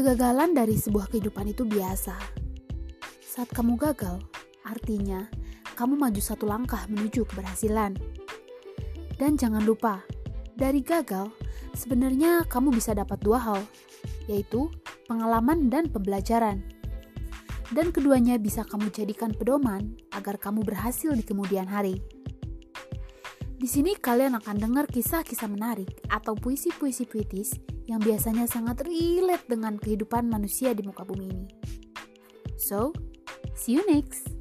Kegagalan dari sebuah kehidupan itu biasa. Saat kamu gagal, artinya kamu maju satu langkah menuju keberhasilan. Dan jangan lupa, dari gagal sebenarnya kamu bisa dapat dua hal, yaitu pengalaman dan pembelajaran. Dan keduanya bisa kamu jadikan pedoman agar kamu berhasil di kemudian hari. Di sini kalian akan dengar kisah-kisah menarik atau puisi-puisi puitis yang biasanya sangat relate dengan kehidupan manusia di muka bumi ini. So, see you next!